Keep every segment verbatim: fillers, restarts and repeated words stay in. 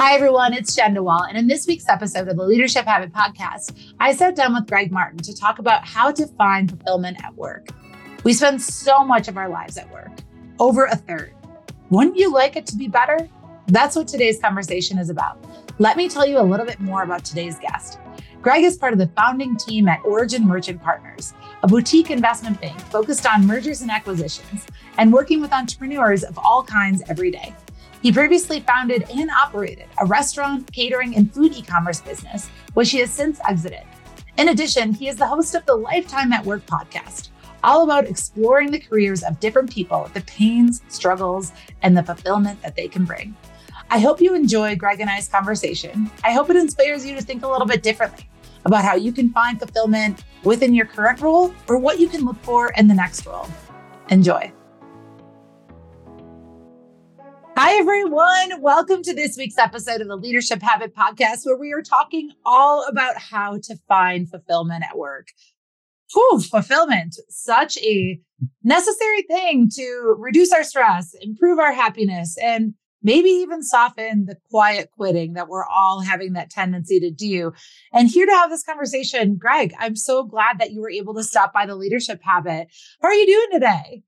Hi, everyone. It's Jenn DeWall. And in this week's episode of the Leadership Habit Podcast, I sat down with Greg Martin to talk about how to find fulfillment at work. We spend so much of our lives at work, over a third. Wouldn't you like it to be better? That's what today's conversation is about. Let me tell you a little bit more about today's guest. Greg is part of the founding team at Origin Merchant Partners, a boutique investment bank focused on mergers and acquisitions and working with entrepreneurs of all kinds every day. He previously founded and operated a restaurant, catering, and food e-commerce business, which he has since exited. In addition, he is the host of the Lifetime at Work podcast, all about exploring the careers of different people, the pains, struggles, and the fulfillment that they can bring. I hope you enjoy Greg and I's conversation. I hope it inspires you to think a little bit differently about how you can find fulfillment within your current role or what you can look for in the next role. Enjoy. Hi, everyone. Welcome to this week's episode of the Leadership Habit Podcast, where we are talking all about how to find fulfillment at work. Whew, fulfillment, such a necessary thing to reduce our stress, improve our happiness, and maybe even soften the quiet quitting that we're all having that tendency to do. And here to have this conversation, Greg, I'm so glad that you were able to stop by the Leadership Habit. How are you doing today?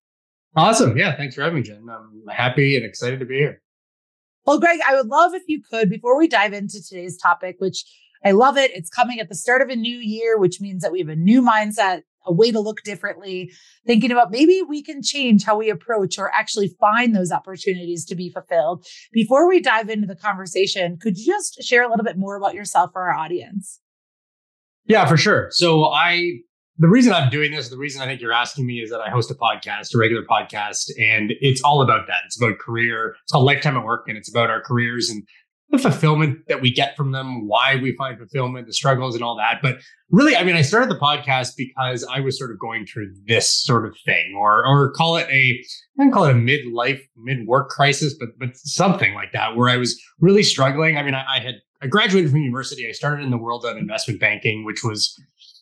Awesome. Yeah. Thanks for having me, Jen. I'm happy and excited to be here. Well, Greg, I would love if you could, before we dive into today's topic, which I love it. It's coming at the start of a new year, which means that we have a new mindset, a way to look differently, thinking about maybe we can change how we approach or actually find those opportunities to be fulfilled. Before we dive into the conversation, could you just share a little bit more about yourself for our audience? Yeah, for sure. So I... The reason I'm doing this, the reason I think you're asking me is that I host a podcast, a regular podcast, and it's all about that. It's about career. It's called Lifetime at Work, and it's about our careers and the fulfillment that we get from them, why we find fulfillment, the struggles and all that. But really, I mean, I started the podcast because I was sort of going through this sort of thing, or or call it a, I don't call it a midlife, mid-work crisis, but but something like that, where I was really struggling. I mean, I, I had I graduated from university. I started in the world of investment banking, which was,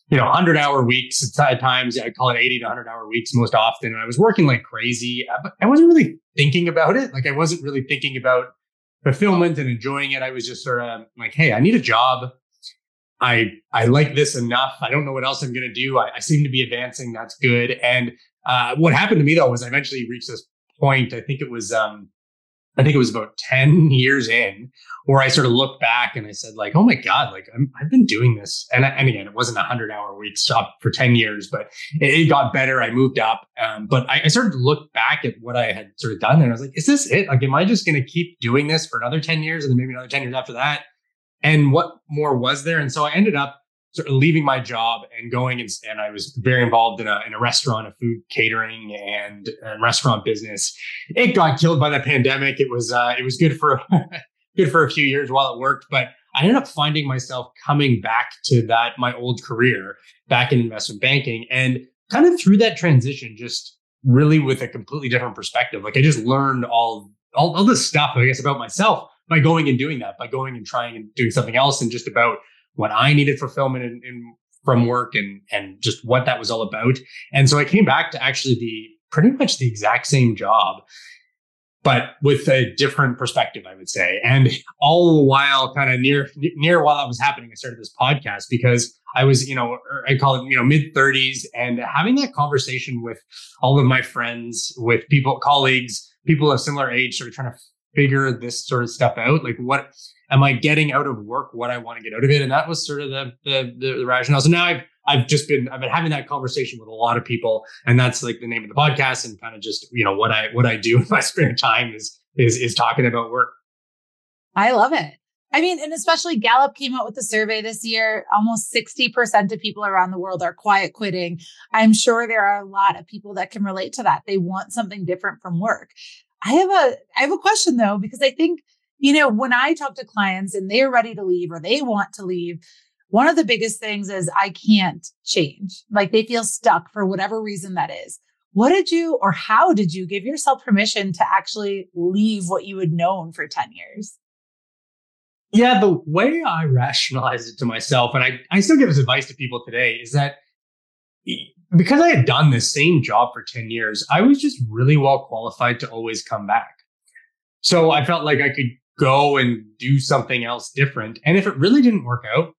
you know, one hundred hour weeks at times. I call it eighty to one hundred hour weeks most often. And I was working like crazy, but I wasn't really thinking about it. Like I wasn't really thinking about fulfillment and enjoying it. I was just sort of like, hey, I need a job. I I like this enough. I don't know what else I'm going to do. I, I seem to be advancing. That's good. And uh, what happened to me, though, was I eventually reached this point. I think it was um, I think it was about ten years in, where I sort of looked back and I said, like, oh my God, like I'm, I've been doing this. And, I, and again, it wasn't a hundred hour week stop for ten years, but it, it got better. I moved up. Um, but I, I started to look back at what I had sort of done. And I was like, is this it? Like, am I just going to keep doing this for another ten years and then maybe another ten years after that? And what more was there? And so I ended up sort of leaving my job and going and, and I was very involved in a, in a restaurant, a food catering and, and restaurant business. It got killed by the pandemic. It was uh, it was good for good for a few years while it worked, but I ended up finding myself coming back to that my old career back in investment banking, and kind of through that transition, just really with a completely different perspective. Like I just learned all all, all this stuff, I guess, about myself by going and doing that, by going and trying and doing something else, and just about what I needed fulfillment in, in from work and and just what that was all about. And so I came back to actually the pretty much the exact same job, but with a different perspective, I would say. And all the while, kind of near near while that was happening, I started this podcast because I was, you know, I call it, you know, mid thirties, and having that conversation with all of my friends, with people, colleagues, people of similar age, sort of trying to figure this sort of stuff out. Like, what am I getting out of work? What I want to get out of it? And that was sort of the the, the, the rationale. So now I've I've just been I've been having that conversation with a lot of people, and that's like the name of the podcast, and kind of just, you know, what I what I do in my spare time is is is talking about work. I love it. I mean, and especially Gallup came out with a survey this year. Almost sixty percent of people around the world are quiet quitting. I'm sure there are a lot of people that can relate to that. They want something different from work. I have a I have a question though, because I think, you know, when I talk to clients and they're ready to leave or they want to leave, one of the biggest things is I can't change. Like they feel stuck for whatever reason that is. What did you, or how did you give yourself permission to actually leave what you had known for ten years? Yeah, the way I rationalized it to myself, and I, I still give this advice to people today, is that because I had done this same job for ten years, I was just really well qualified to always come back. So I felt like I could go and do something else different. And if it really didn't work out,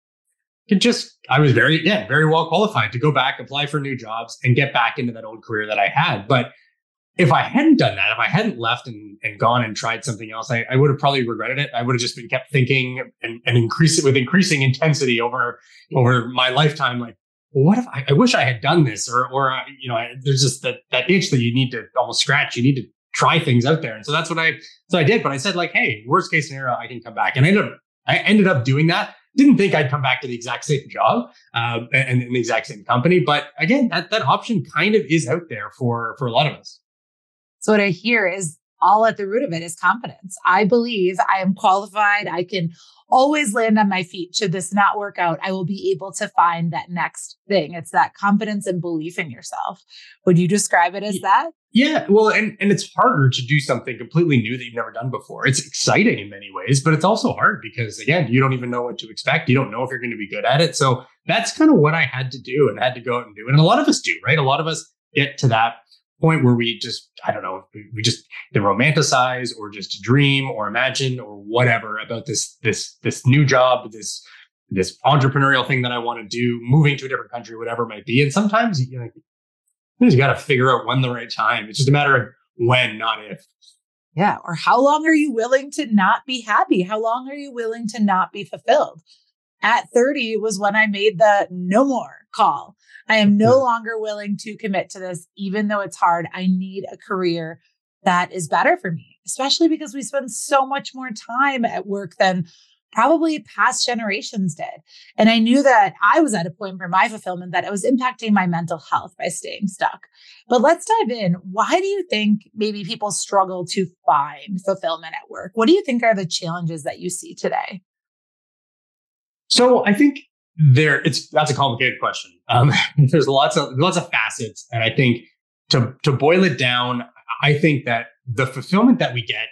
it just, I was very, yeah, very well qualified to go back, apply for new jobs and get back into that old career that I had. But if I hadn't done that, if I hadn't left and, and gone and tried something else, I, I would have probably regretted it. I would have just been kept thinking and, and increase it with increasing intensity over, over my lifetime. Like, well, what if I, I wish I had done this? Or, or uh, you know, I, there's just that, that itch that you need to almost scratch. You need to try things out there. And so that's what I, so I did. But I said, like, hey, worst case scenario, I can come back. And I ended up, I ended up doing that. Didn't think I'd come back to the exact same job uh, and, and the exact same company. But again, that, that option kind of is out there for, for a lot of us. So what I hear is all at the root of it is confidence. I believe I am qualified. I can always land on my feet. Should this not work out, I will be able to find that next thing. It's that confidence and belief in yourself. Would you describe it as that? Yeah. Well, and, and it's harder to do something completely new that you've never done before. It's exciting in many ways, but it's also hard because, again, you don't even know what to expect. You don't know if you're going to be good at it. So that's kind of what I had to do and had to go out and do. And a lot of us do, right? A lot of us get to that point where we just, I don't know, we just they romanticize or just dream or imagine or whatever about this, this, this new job, this, this entrepreneurial thing that I want to do, moving to a different country, whatever it might be. And sometimes you know, you just got to figure out when the right time. It's just a matter of when, not if. Yeah. Or how long are you willing to not be happy? How long are you willing to not be fulfilled? At thirty was when I made the no more call. I am no longer willing to commit to this, even though it's hard. I need a career that is better for me, especially because we spend so much more time at work than probably past generations did. And I knew that I was at a point for my fulfillment that it was impacting my mental health by staying stuck. But let's dive in. Why do you think maybe people struggle to find fulfillment at work? What do you think are the challenges that you see today? So I think there it's that's a complicated question. Um, there's lots of lots of facets. And I think to to boil it down, I think that the fulfillment that we get,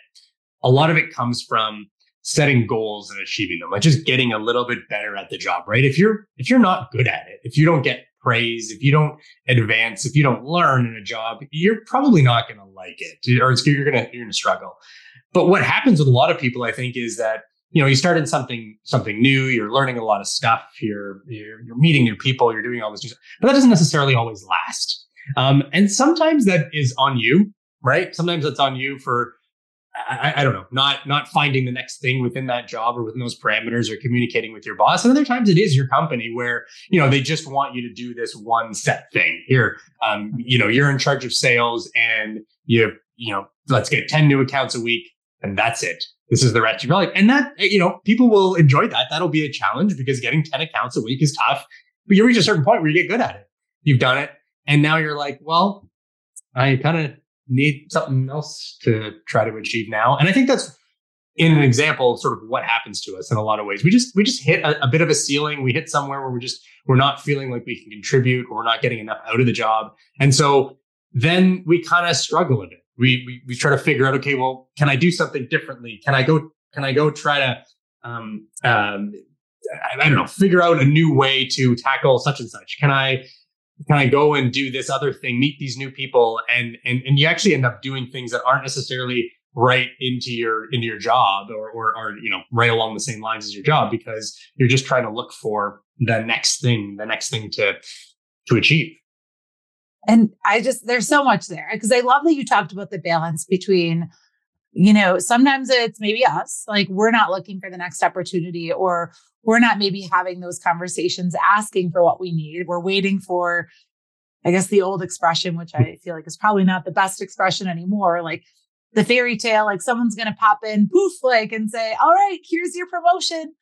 a lot of it comes from setting goals and achieving them, like just getting a little bit better at the job, right? If you're if you're not good at it, if you don't get praise, if you don't advance, if you don't learn in a job, you're probably not gonna like it. Or it's you're gonna you're gonna struggle. But what happens with a lot of people, I think, is that you know, you start in something, something new, you're learning a lot of stuff, you're, you're, you're meeting new people, you're doing all this new stuff, but that doesn't necessarily always last. Um, and sometimes that is on you, right? Sometimes that's on you for, I, I don't know, not, not finding the next thing within that job or within those parameters or communicating with your boss. And other times it is your company where, you know, they just want you to do this one set thing here. Um, you know, you're in charge of sales and you, you know, let's get ten new accounts a week and that's it. This is the rest of your life. And that, you know, people will enjoy that. That'll be a challenge because getting ten accounts a week is tough. But you reach a certain point where you get good at it. You've done it. And now you're like, well, I kind of need something else to try to achieve now. And I think that's in an example of sort of what happens to us in a lot of ways. We just we just hit a, a bit of a ceiling. We hit somewhere where we're just, we're not feeling like we can contribute or we're not getting enough out of the job. And so then we kind of struggle a bit. We, we we try to figure out, okay, well, can I do something differently? Can I go? Can I go try to, um, um, I, I don't know, figure out a new way to tackle such and such? Can I can I go and do this other thing? Meet these new people, and and and you actually end up doing things that aren't necessarily right into your into your job, or or, or you know, right along the same lines as your job, because you're just trying to look for the next thing, the next thing to to achieve. And I just, there's so much there because I love that you talked about the balance between, you know, sometimes it's maybe us, like we're not looking for the next opportunity or we're not maybe having those conversations, asking for what we need. We're waiting for, I guess, the old expression, which I feel like is probably not the best expression anymore. Like the fairy tale, like someone's going to pop in, poof, like, and say, all right, here's your promotion.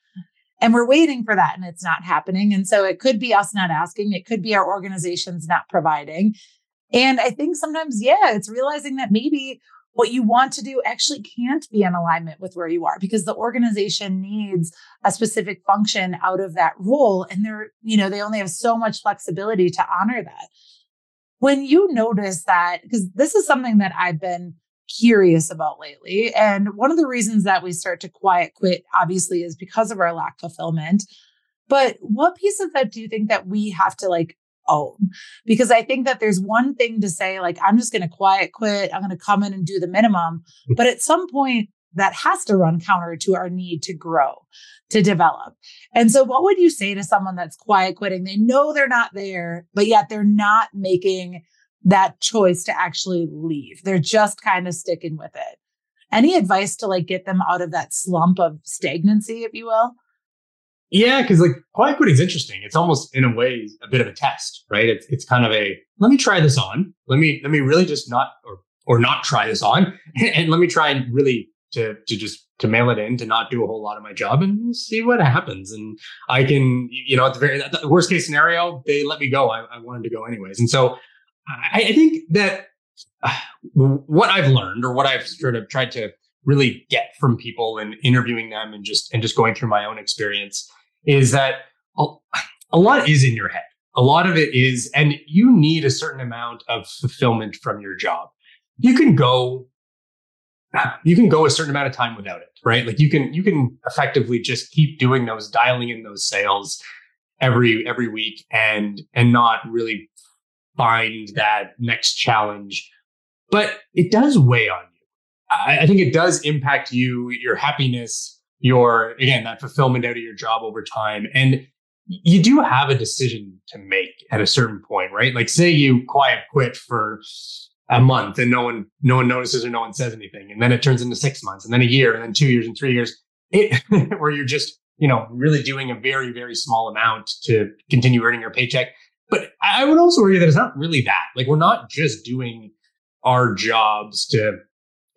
And we're waiting for that and it's not happening. And so it could be us not asking. It could be our organizations not providing. And I think sometimes, yeah, it's realizing that maybe what you want to do actually can't be in alignment with where you are because the organization needs a specific function out of that role. And they're, you know, they only have so much flexibility to honor that. When you notice that, because this is something that I've been curious about lately. And one of the reasons that we start to quiet quit, obviously, is because of our lack of fulfillment. But what piece of that do you think that we have to like own? Because I think that there's one thing to say, like, I'm just going to quiet quit. I'm going to come in and do the minimum. But at some point, that has to run counter to our need to grow, to develop. And so what would you say to someone that's quiet quitting? They know they're not there, but yet they're not making that choice to actually leave. They're just kind of sticking with it. Any advice to like get them out of that slump of stagnancy, if you will? Yeah, because like quiet quitting is interesting. It's almost in a way a bit of a test, right? It's it's kind of a let me try this on. Let me let me really just not or or not try this on, and, and let me try and really to to just to mail it in, to not do a whole lot of my job, and we'll see what happens. And I can, you know, at the very at the worst case scenario, they let me go. I, I wanted to go anyways, and so I, I think that uh, what I've learned or what I've sort of tried to really get from people and interviewing them and just and just going through my own experience is that a lot is in your head. A lot of it is, and you need a certain amount of fulfillment from your job. You can go, you can go a certain amount of time without it, right? Like you can, you can effectively just keep doing those, dialing in those sales every every week, and and not really find that next challenge. But it does weigh on you. I, I think it does impact you, your happiness, your, again, that fulfillment out of your job over time. And you do have a decision to make at a certain point, right? Like say you quiet quit for a month and no one, no one notices or no one says anything. And then it turns into six months and then a year and then two years and three years, it, where you're just, you know, really doing a very, very small amount to continue earning your paycheck. But I would also argue that it's not really that. Like we're not just doing our jobs to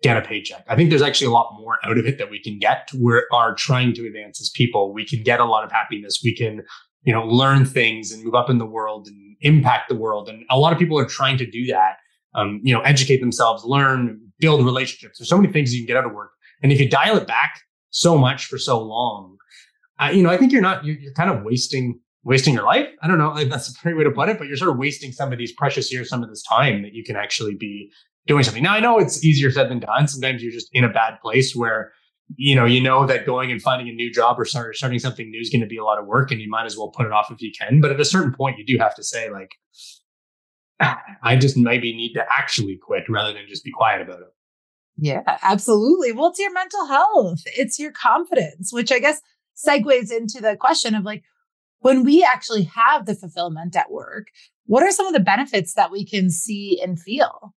get a paycheck. I think there's actually a lot more out of it that we can get. We are trying to advance as people. We can get a lot of happiness. We can, you know, learn things and move up in the world and impact the world. And a lot of people are trying to do that. Um, you know, educate themselves, learn, build relationships. There's so many things you can get out of work. And if you dial it back so much for so long, I, you know, I think you're not, you're, you're kind of wasting, wasting your life. I don't know if that's the right way to put it, but you're sort of wasting some of these precious years, some of this time that you can actually be doing something. Now, I know it's easier said than done. Sometimes you're just in a bad place where, you know, you know that going and finding a new job or start, starting something new is going to be a lot of work and you might as well put it off if you can. But at a certain point, you do have to say, like, I just maybe need to actually quit rather than just be quiet about it. Yeah, absolutely. Well, it's your mental health. It's your confidence, which I guess segues into the question of like, when we actually have the fulfillment at work, what are some of the benefits that we can see and feel?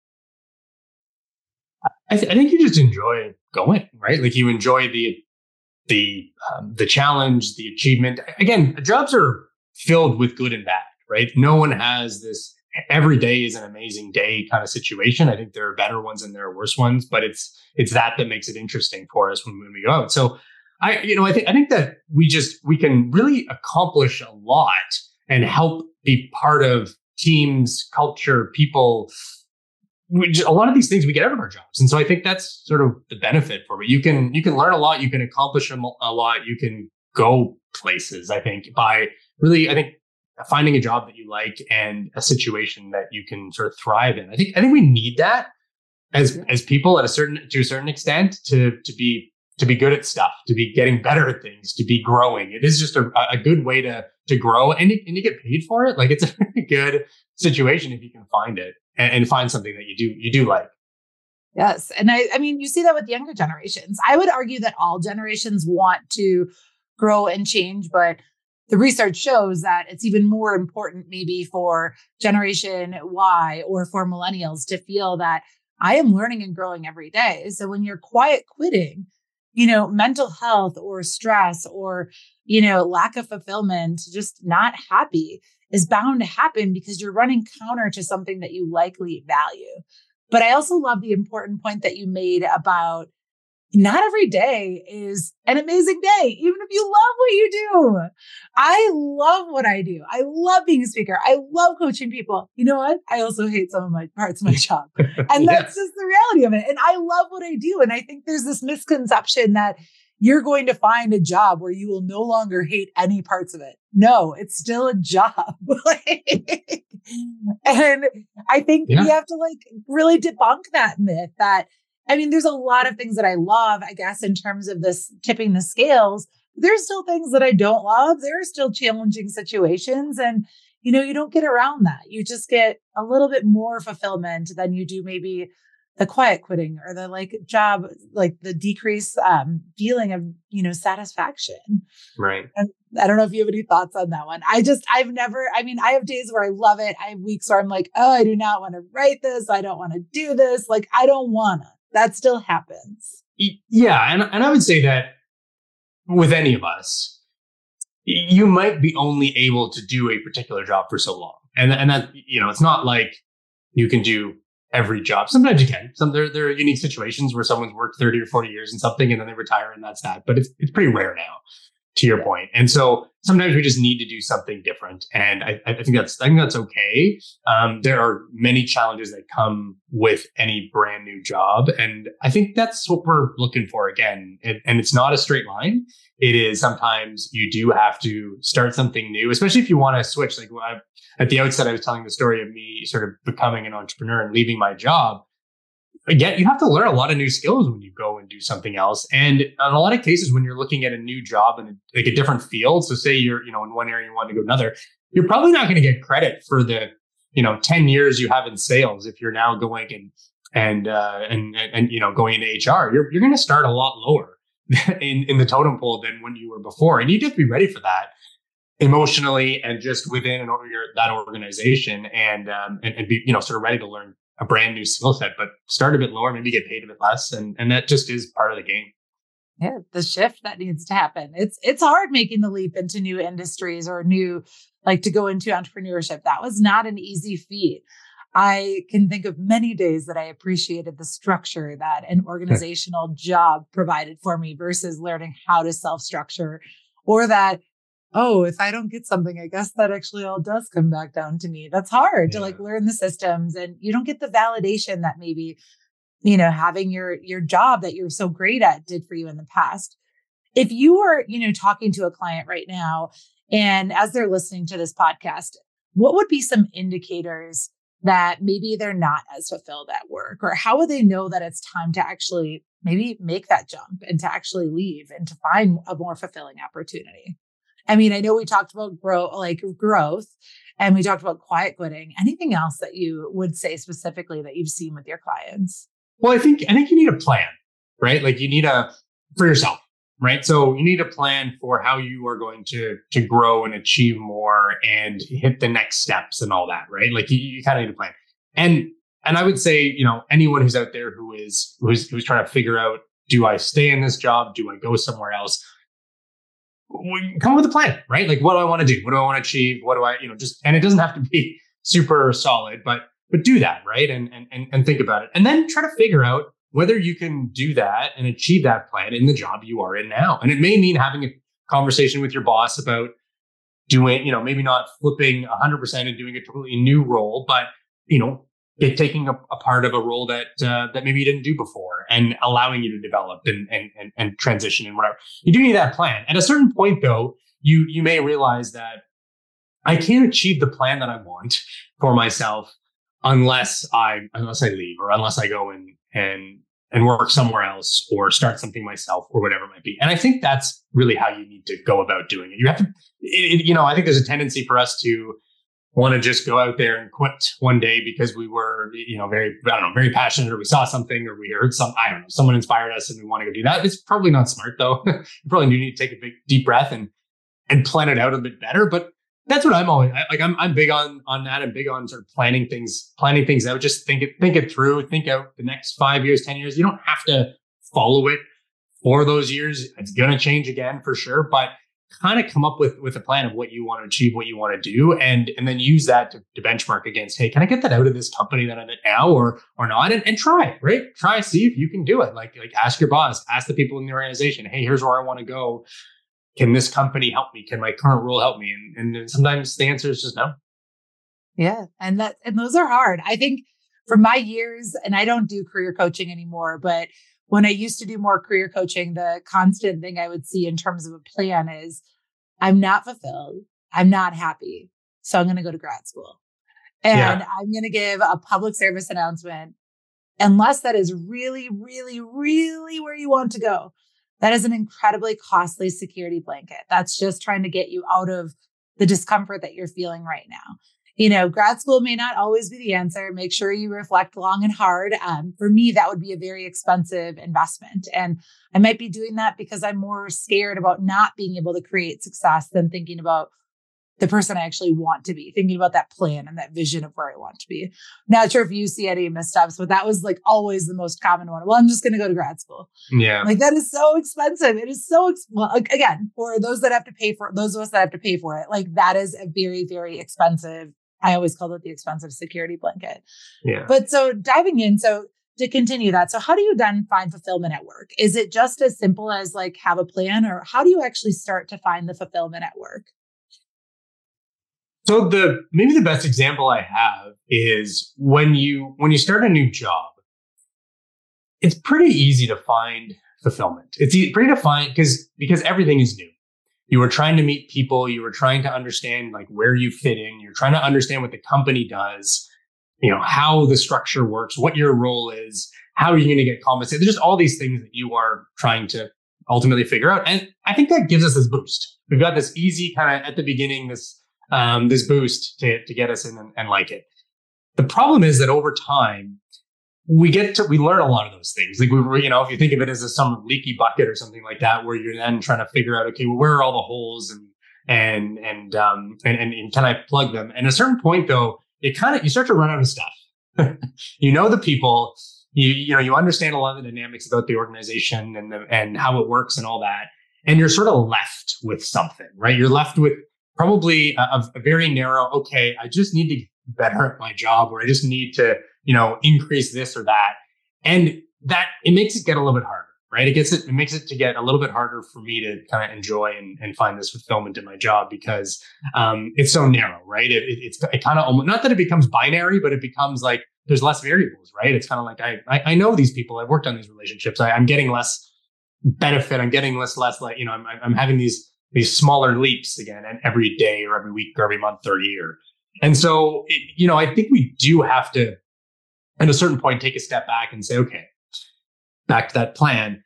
I, th- I think you just enjoy going, right? Like you enjoy the the um, the challenge, the achievement. Again, jobs are filled with good and bad, right? No one has this every day is an amazing day kind of situation. I think there are better ones and there are worse ones, but it's it's that that makes it interesting for us when, when we go out. So I, you know, I think I think that we just we can really accomplish a lot and help be part of teams, culture, people. We just, a lot of these things we get out of our jobs. And so I think that's sort of the benefit for it. You can you can learn a lot. You can accomplish a lot. You can go places, I think, by really, I think, finding a job that you like and a situation that you can sort of thrive in. I think I think we need that as yeah. as people at a certain to a certain extent to to be to be good at stuff, to be getting better at things, to be growing. It is just a, a good way to to grow and, and you get paid for it. Like it's a really good situation if you can find it and, and find something that you do, you do like. Yes. And I, I mean, you see that with younger generations. I would argue that all generations want to grow and change, but the research shows that it's even more important maybe for Generation Y or for millennials to feel that I am learning and growing every day. So when you're quiet quitting, you know, mental health or stress or, you know, lack of fulfillment, just not happy is bound to happen because you're running counter to something that you likely value. But I also love the important point that you made about not every day is an amazing day, even if you love what you do. I love what I do. I love being a speaker. I love coaching people. You know what? I also hate some of my parts of my job. And that's yeah. just the reality of it. And I love what I do. And I think there's this misconception that you're going to find a job where you will no longer hate any parts of it. No, it's still a job. like, and I think yeah. we have to like really debunk that myth that, I mean, there's a lot of things that I love, I guess, in terms of this tipping the scales. There's still things that I don't love. There are still challenging situations. And, you know, you don't get around that. You just get a little bit more fulfillment than you do maybe the quiet quitting or the like job, like the decreased um, feeling of, you know, satisfaction. Right. And I don't know if you have any thoughts on that one. I just, I've never, I mean, I have days where I love it. I have weeks where I'm like, oh, I do not want to write this. I don't want to do this. Like, I don't want to. That still happens. Yeah. And, and I would say that with any of us, you might be only able to do a particular job for so long. And, and that, you know, it's not like you can do every job. Sometimes you can. Some there, there are unique situations where someone's worked thirty or forty years in something and then they retire and that's that. But it's it's pretty rare now, to your point. And so sometimes we just need to do something different. And I, I think that's I think that's okay. Um, there are many challenges that come with any brand new job. And I think that's what we're looking for again. It, and it's not a straight line. It is sometimes you do have to start something new, especially if you want to switch. Like I, at the outset, I was telling the story of me sort of becoming an entrepreneur and leaving my job. Again, you have to learn a lot of new skills when you go and do something else. And in a lot of cases, when you're looking at a new job in a, like a different field, so say you're, you know, in one area, you want to go to another, you're probably not going to get credit for the, you know, ten years you have in sales. If you're now going and, and, uh, and, and, and you know, going into H R, you're, you're going to start a lot lower in, in the totem pole than when you were before. And you have to be ready for that emotionally and just within and over your, that organization and, um, and, and be, you know, sort of ready to learn a brand new skill set, but start a bit lower, maybe get paid a bit less. And, and that just is part of the game. Yeah, the shift that needs to happen. It's it's hard making the leap into new industries or new, like to go into entrepreneurship. That was not an easy feat. I can think of many days that I appreciated the structure that an organizational job provided for me versus learning how to self-structure, or that, oh, if I don't get something, I guess that actually all does come back down to me. That's hard yeah. to like learn the systems, and you don't get the validation that maybe, you know, having your your job that you're so great at did for you in the past. If you were, you know, talking to a client right now, and as they're listening to this podcast, what would be some indicators that maybe they're not as fulfilled at work, or how would they know that it's time to actually maybe make that jump and to actually leave and to find a more fulfilling opportunity? I mean, I know we talked about grow, like growth, and we talked about quiet quitting. Anything else that you would say specifically that you've seen with your clients? Well, I think I think you need a plan, right? Like you need a for yourself, right? So you need a plan for how you are going to to grow and achieve more and hit the next steps and all that, right? Like you, you kind of need a plan. And and I would say, you know, anyone who's out there who is who's who's trying to figure out, do I stay in this job? Do I go somewhere else? Come with a plan, right? Like, what do I want to do? What do I want to achieve? What do I, you know, just, and it doesn't have to be super solid, but, but do that, right? And, and, and think about it. And then try to figure out whether you can do that and achieve that plan in the job you are in now. And it may mean having a conversation with your boss about doing, you know, maybe not flipping one hundred percent and doing a totally new role, but, you know, it taking a, a part of a role that uh, that maybe you didn't do before and allowing you to develop and, and and and transition and whatever. You do need that plan. At a certain point, though, you you may realize that I can't achieve the plan that I want for myself unless I unless I leave or unless I go and and and work somewhere else or start something myself or whatever it might be. And I think that's really how you need to go about doing it. You have to, it, it, you know, I think there's a tendency for us to want to just go out there and quit one day because we were, you know, very, I don't know, very passionate, or we saw something, or we heard some, I don't know, someone inspired us and we want to go do that. It's probably not smart though. You probably do need to take a big deep breath and, and plan it out a bit better. But that's what I'm always, I, like I'm, I'm big on, on that. I'm big on sort of planning things, planning things out. Just think it, think it through, think out the next five years, ten years. You don't have to follow it for those years. It's going to change again for sure. But kind of come up with, with a plan of what you want to achieve, what you want to do, and and then use that to, to benchmark against, hey, can I get that out of this company that I'm at now or or not? And, and try, right? Try, see if you can do it. Like, like ask your boss, ask the people in the organization, hey, here's where I want to go. Can this company help me? Can my current role help me? And, and then sometimes the answer is just no. Yeah. And that and those are hard. I think for my years, and I don't do career coaching anymore, but when I used to do more career coaching, the constant thing I would see in terms of a plan is I'm not fulfilled. I'm not happy. So I'm going to go to grad school and yeah. I'm going to give a public service announcement. Unless that is really, really, really where you want to go. That is an incredibly costly security blanket. That's just trying to get you out of the discomfort that you're feeling right now. you know, grad school may not always be the answer. Make sure you reflect long and hard. Um, for me, that would be a very expensive investment. And I might be doing that because I'm more scared about not being able to create success than thinking about the person I actually want to be, thinking about that plan and that vision of where I want to be. Not sure if you see any missteps, but that was like always the most common one. Well, I'm just going to go to grad school. Yeah. Like that is so expensive. It is so, ex- well, again, for those that have to pay for those of us that have to pay for it, like that is a very, very expensive. I always called it the expensive security blanket. Yeah. But so diving in, so to continue that. So how do you then find fulfillment at work? Is it just as simple as like have a plan, or how do you actually start to find the fulfillment at work? So the maybe the best example I have is when you when you start a new job, it's pretty easy to find fulfillment. It's easy, pretty to find because because everything is new. You were trying to meet people, you were trying to understand like where you fit in, you're trying to understand what the company does, you know, how the structure works, what your role is, how are you going to get compensated. There's just all these things that you are trying to ultimately figure out. And I think that gives us this boost. We've got this easy kind of at the beginning, this Um, this boost to, to get us in and, and like it. The problem is that over time, we get to, we learn a lot of those things. Like, we, you know, if you think of it as a, some leaky bucket or something like that, where you're then trying to figure out, okay, well, where are all the holes and, and, and, um, and, and, and can I plug them? And at a certain point though, it kind of, you start to run out of stuff. You know, the people, you, you know, you understand a lot of the dynamics about the organization and the, and how it works and all that. And you're sort of left with something, right? You're left with, Probably a, a very narrow, okay, I just need to get better at my job, or I just need to, you know, increase this or that. And that, it makes it get a little bit harder, right? It gets it, it makes it to get a little bit harder for me to kind of enjoy and, and find this fulfillment in my job because um, it's so narrow, right? It, it, it's it kind of almost, not that it becomes binary, but it becomes like, there's less variables, right? It's kind of like, I, I I know these people, I've worked on these relationships, I, I'm getting less benefit, I'm getting less, less like, you know, I'm I'm having these these smaller leaps again, and every day or every week or every month or year. And so, it, you know, I think we do have to, at a certain point, take a step back and say, okay, back to that plan.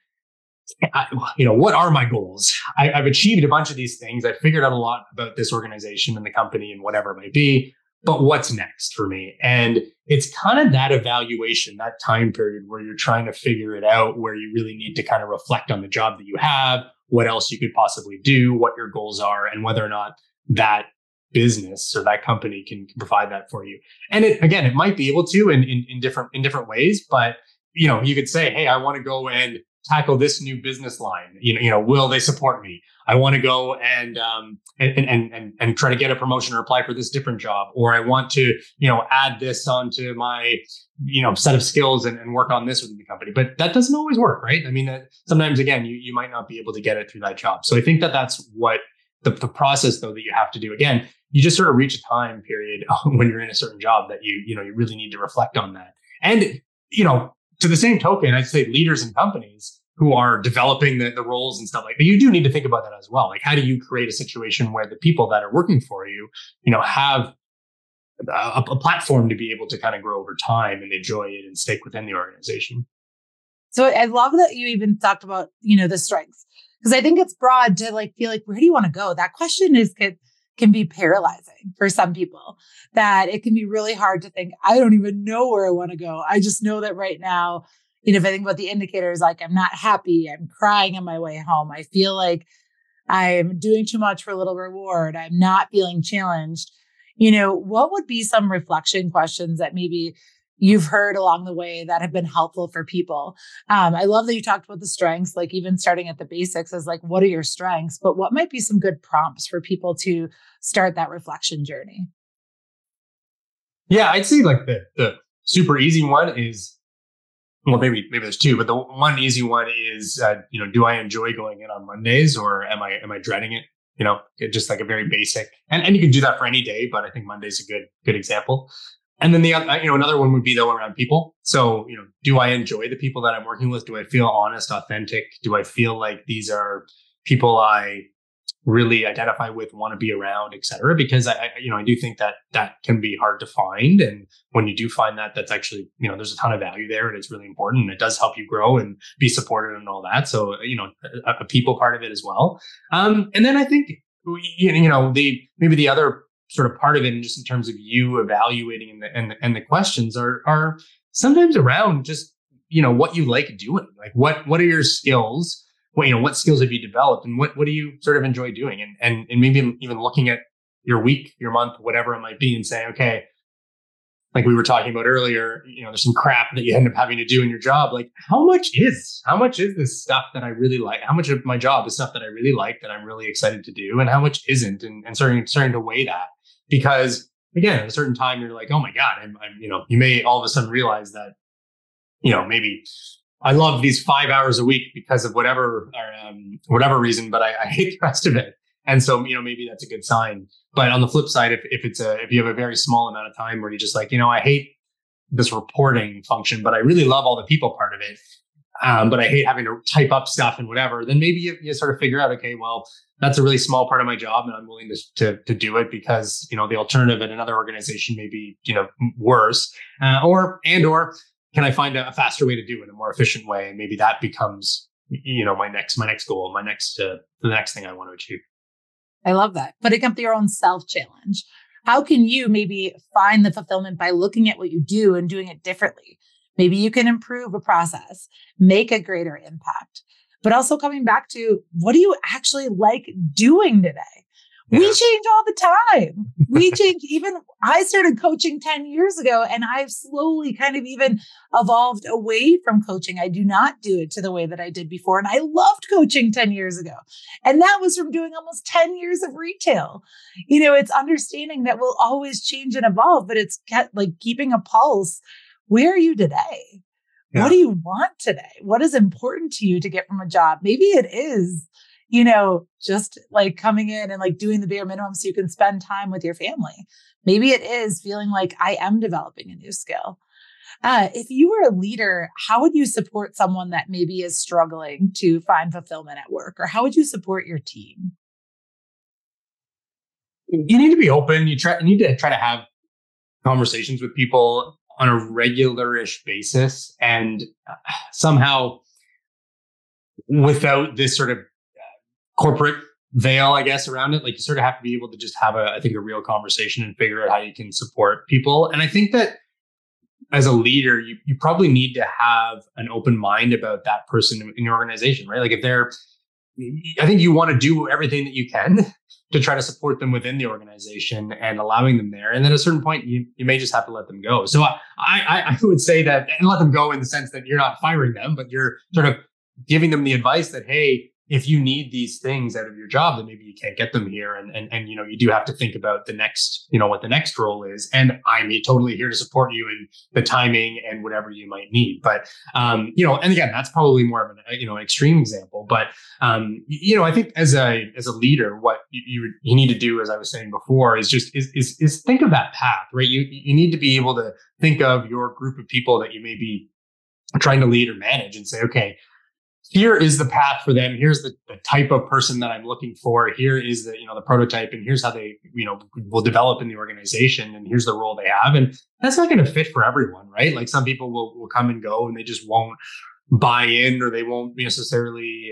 I, you know, what are my goals? I, I've achieved a bunch of these things. I figured out a lot about this organization and the company and whatever it might be, but what's next for me? And it's kind of that evaluation, that time period where you're trying to figure it out, where you really need to kind of reflect on the job that you have, what else you could possibly do, what your goals are, and whether or not that business or that company can provide that for you. And it, again, it might be able to in, in, in different in different ways, but you know, you could say, hey, I want to go and tackle this new business line. You know, you know, will they support me? I want to go and um and and and and try to get a promotion or apply for this different job, or I want to, you know, add this onto my, you know, set of skills and, and work on this within the company. But that doesn't always work, right? I mean, uh, sometimes again, you you might not be able to get it through that job. So I think that that's what the the process though that you have to do. Again, you just sort of reach a time period when you're in a certain job that you you know you really need to reflect on that. And you know, to the same token, I'd say leaders in companies who are developing the, the roles and stuff like that, you do need to think about that as well. Like, how do you create a situation where the people that are working for you, you know, have a, a platform to be able to kind of grow over time and enjoy it and stick within the organization? So I love that you even talked about, you know, the strengths, because I think it's broad to like feel like, where do you want to go? That question is good. Can be paralyzing for some people, that it can be really hard to think, I don't even know where I want to go. I just know that right now, you know, if I think about the indicators, like I'm not happy, I'm crying on my way home, I feel like I'm doing too much for little reward, I'm not feeling challenged. You know, what would be some reflection questions that maybe you've heard along the way that have been helpful for people? Um, I love that you talked about the strengths, like even starting at the basics is like, what are your strengths? But what might be some good prompts for people to start that reflection journey? Yeah, I'd say like the, the super easy one is, well, maybe maybe there's two, but the one easy one is, uh, you know, do I enjoy going in on Mondays, or am I am I dreading it? You know, just like a very basic, and, and you can do that for any day, but I think Monday's a good good example. And then the other, you know, another one would be though around people. So, you know, do I enjoy the people that I'm working with? Do I feel honest, authentic? Do I feel like these are people I really identify with, want to be around, et cetera? Because I, I, you know, I do think that that can be hard to find. And when you do find that, that's actually, you know, there's a ton of value there, and it's really important, and it does help you grow and be supported and all that. So, you know, a, a people part of it as well. Um, and then I think, you know, the, maybe the other sort of part of it, and just in terms of you evaluating and the, and the, and the questions are are sometimes around just, you know, what you like doing, like what what are your skills, what, you know, what skills have you developed, and what what do you sort of enjoy doing, and and and maybe even looking at your week, your month, whatever it might be, and saying, okay, like we were talking about earlier, you know, there's some crap that you end up having to do in your job. Like, how much is, how much is this stuff that I really like? How much of my job is stuff that I really like, that I'm really excited to do, and how much isn't? And, and starting, starting to weigh that, because again, at a certain time, you're like, oh my God, I'm, I'm, you know, you may all of a sudden realize that, you know, maybe I love these five hours a week because of whatever, or, um, whatever reason, but I, I hate the rest of it. And so, you know, maybe that's a good sign. But on the flip side, if, if it's a, if you have a very small amount of time where you're just like, you know, I hate this reporting function, but I really love all the people part of it. Um, but I hate having to type up stuff and whatever, then maybe you, you sort of figure out, okay, well, that's a really small part of my job and I'm willing to, to, to do it because, you know, the alternative in another organization may be, you know, worse, uh, or, and, or can I find a, a faster way to do it, a more efficient way? And maybe that becomes, you know, my next, my next goal, my next, uh, the next thing I want to achieve. I love that. Putting up your own self challenge. How can you maybe find the fulfillment by looking at what you do and doing it differently? Maybe you can improve a process, make a greater impact, but also coming back to what do you actually like doing today? Yeah. We change all the time. We change. Even I started coaching ten years ago, and I've slowly kind of even evolved away from coaching. I do not do it to the way that I did before. And I loved coaching ten years ago. And that was from doing almost ten years of retail. You know, it's understanding that we'll always change and evolve, but it's like keeping a pulse. Where are you today? Yeah. What do you want today? What is important to you to get from a job? Maybe it is, you know, just like coming in and like doing the bare minimum so you can spend time with your family. Maybe it is feeling like I am developing a new skill. Uh, if you were a leader, how would you support someone that maybe is struggling to find fulfillment at work? Or how would you support your team? You need to be open. You try, you need to try to have conversations with people on a regular-ish basis. And somehow, without this sort of corporate veil, I guess, around it, like you sort of have to be able to just have a, I think, a real conversation and figure out how you can support people. And I think that as a leader, you you probably need to have an open mind about that person in your organization, right? Like if they're, I think you want to do everything that you can to try to support them within the organization and allowing them there. And then at a certain point, you, you may just have to let them go. So I, I I would say that, and let them go in the sense that you're not firing them, but you're sort of giving them the advice that, hey, if you need these things out of your job, then maybe you can't get them here. And, and, and, you know, you do have to think about the next, you know, what the next role is. And I'm totally here to support you in the timing and whatever you might need. But, um, you know, and again, that's probably more of an, you know, an extreme example, but, um, you know, I think as a, as a leader, what you, you need to do, as I was saying before, is just, is, is, is think of that path, right? You, you need to be able to think of your group of people that you may be trying to lead or manage and say, okay, here is the path for them. Here's the, the type of person that I'm looking for. Here is the, you know, the prototype, and here's how they, you know, will develop in the organization, and here's the role they have. And that's not going to fit for everyone, right? Like some people will, will come and go, and they just won't buy in, or they won't necessarily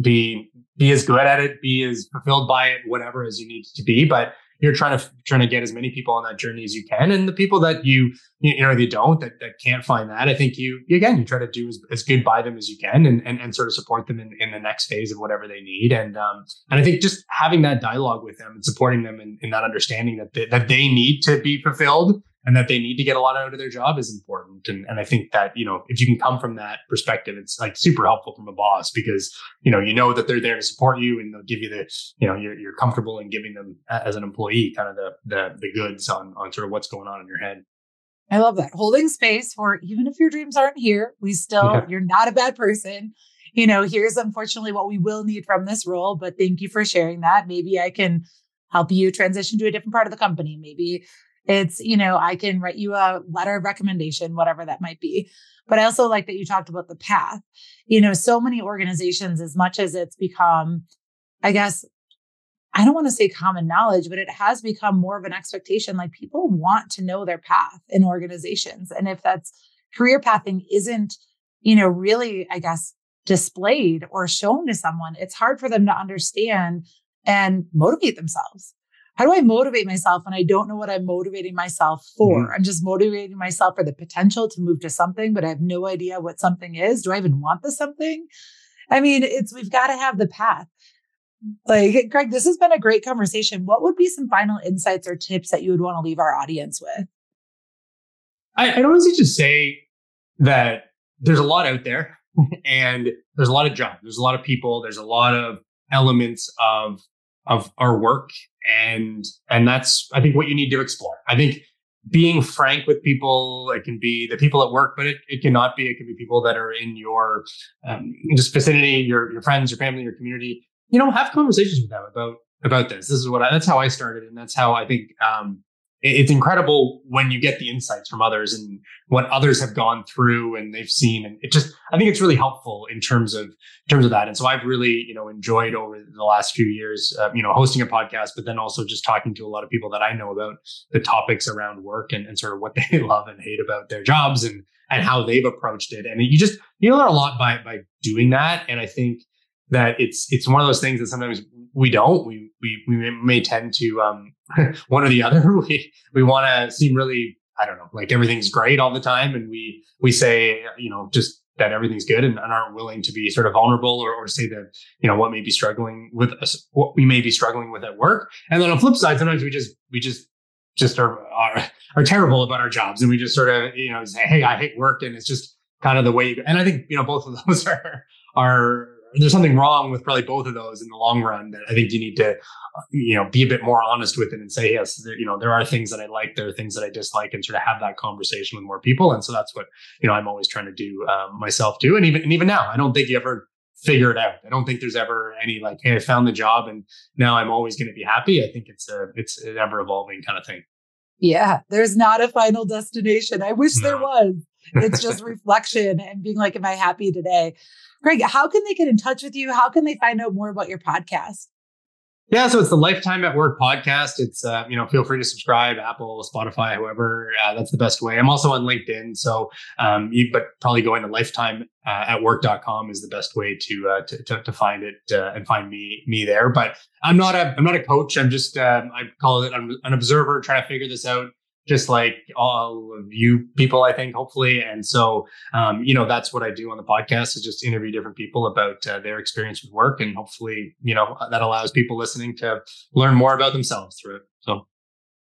be be as good at it, be as fulfilled by it, whatever as you need to be. But you're trying to trying to get as many people on that journey as you can, and the people that you you know they don't that, that can't find that. I think you again you try to do as, as good by them as you can, and and, and sort of support them in, in the next phase of whatever they need. And um and I think just having that dialogue with them and supporting them in, in that understanding that they, that they need to be fulfilled and that they need to get a lot out of their job is important. And and I think that, you know, if you can come from that perspective, it's like super helpful from a boss, because, you know, you know that they're there to support you, and they'll give you the, you know, you're, you're comfortable in giving them as an employee kind of the, the, the goods on, on sort of what's going on in your head. I love that. Holding space for, even if your dreams aren't here, we still, yeah. You're not a bad person. You know, here's unfortunately what we will need from this role, but thank you for sharing that. Maybe I can help you transition to a different part of the company. Maybe it's, you know, I can write you a letter of recommendation, whatever that might be. But I also like that you talked about the path. You know, so many organizations, as much as it's become, I guess, I don't want to say common knowledge, but it has become more of an expectation. Like people want to know their path in organizations. And if that's career pathing isn't, you know, really, I guess, displayed or shown to someone, it's hard for them to understand and motivate themselves. how do I motivate myself when I don't know what I'm motivating myself for? Mm-hmm. I'm just motivating myself for the potential to move to something, but I have no idea what something is. Do I even want the something? I mean, it's, we've got to have the path. Like, Greg, this has been a great conversation. What would be some final insights or tips that you would want to leave our audience with? I, I'd honestly just say that there's a lot out there and there's a lot of jobs. There's a lot of people. There's a lot of elements of, of our work. And, and that's, I think, what you need to explore. I think being frank with people, it can be the people at work, but it, it cannot be. It can be people that are in your um, just vicinity, your, your friends, your family, your community. You know, have conversations with them about, about this. This is what I, that's how I started. And that's how I think um, it, it's incredible when you get the insights from others and what others have gone through and they've seen. And it just, I think it's really helpful in terms of, in terms of that. And so I've really, you know, enjoyed over the last few years, uh, you know, hosting a podcast, but then also just talking to a lot of people that I know about the topics around work and, and sort of what they love and hate about their jobs and, and how they've approached it. And you just, you learn a lot by, by doing that. And I think that it's it's one of those things that sometimes we don't. We we we may tend to um, one or the other. We we want to seem really, I don't know, like everything's great all the time. And we we say, you know, just that everything's good and, and aren't willing to be sort of vulnerable or, or say that, you know, what may be struggling with us, what we may be struggling with at work. And then on the flip side, sometimes we just we just just are, are are terrible about our jobs. And we just sort of, you know, say, hey, I hate work. And it's just kind of the way you go. And I think, you know, both of those are are there's something wrong with probably both of those in the long run that I think you need to, you know, be a bit more honest with it and say, yes, there, you know, there are things that I like, there are things that I dislike, and sort of have that conversation with more people. And so that's what, you know, I'm always trying to do um, myself too. And even, and even now, I don't think you ever figure it out. I don't think there's ever any like, hey, I found the job and now I'm always going to be happy. I think it's a, it's an ever evolving kind of thing. Yeah. There's not a final destination. I wish no. there was. It's just reflection and being like, am I happy today? Greg, how can they get in touch with you? How can they find out more about your podcast? Yeah, so it's the Lifetime at Work podcast. It's, uh, you know, feel free to subscribe, Apple, Spotify, whoever. Uh, that's the best way. I'm also on LinkedIn. So, um, you, but probably going to lifetime at work dot com is the best way to, uh, to, to, to find it uh, and find me, me there. But I'm not a, I'm not a coach. I'm just, um, I call it, I'm an observer trying to figure this out, just like all of you people, I think, hopefully. And so, um, you know, that's what I do on the podcast, is just interview different people about uh, their experience with work. And hopefully, you know, that allows people listening to learn more about themselves through it. So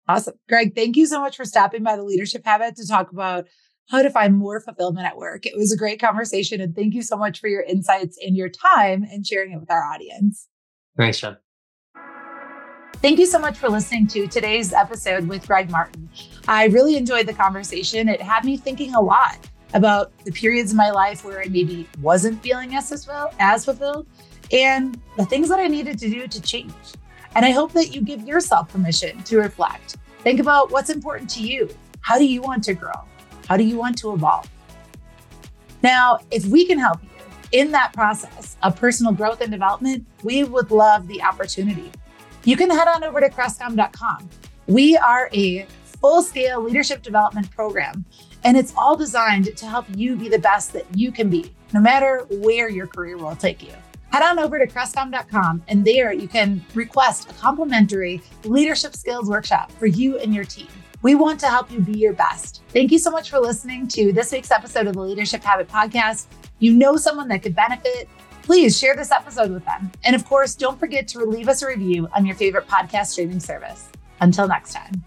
awesome. Greg, thank you so much for stopping by the Leadership Habit to talk about how to find more fulfillment at work. It was a great conversation. And thank you so much for your insights and your time and sharing it with our audience. Thanks, Jen. Thank you so much for listening to today's episode with Greg Martin. I really enjoyed the conversation. It had me thinking a lot about the periods in my life where I maybe wasn't feeling as well, as fulfilled, and the things that I needed to do to change. And I hope that you give yourself permission to reflect. Think about what's important to you. How do you want to grow? How do you want to evolve? Now, if we can help you in that process of personal growth and development, we would love the opportunity. You can head on over to crestcom dot com. We are a full-scale leadership development program, and it's all designed to help you be the best that you can be, no matter where your career will take you. Head on over to crestcom dot com, and there you can request a complimentary leadership skills workshop for you and your team. We want to help you be your best. Thank you so much for listening to this week's episode of the Leadership Habit Podcast. You know someone that could benefit. Please share this episode with them. And of course, don't forget to leave us a review on your favorite podcast streaming service. Until next time.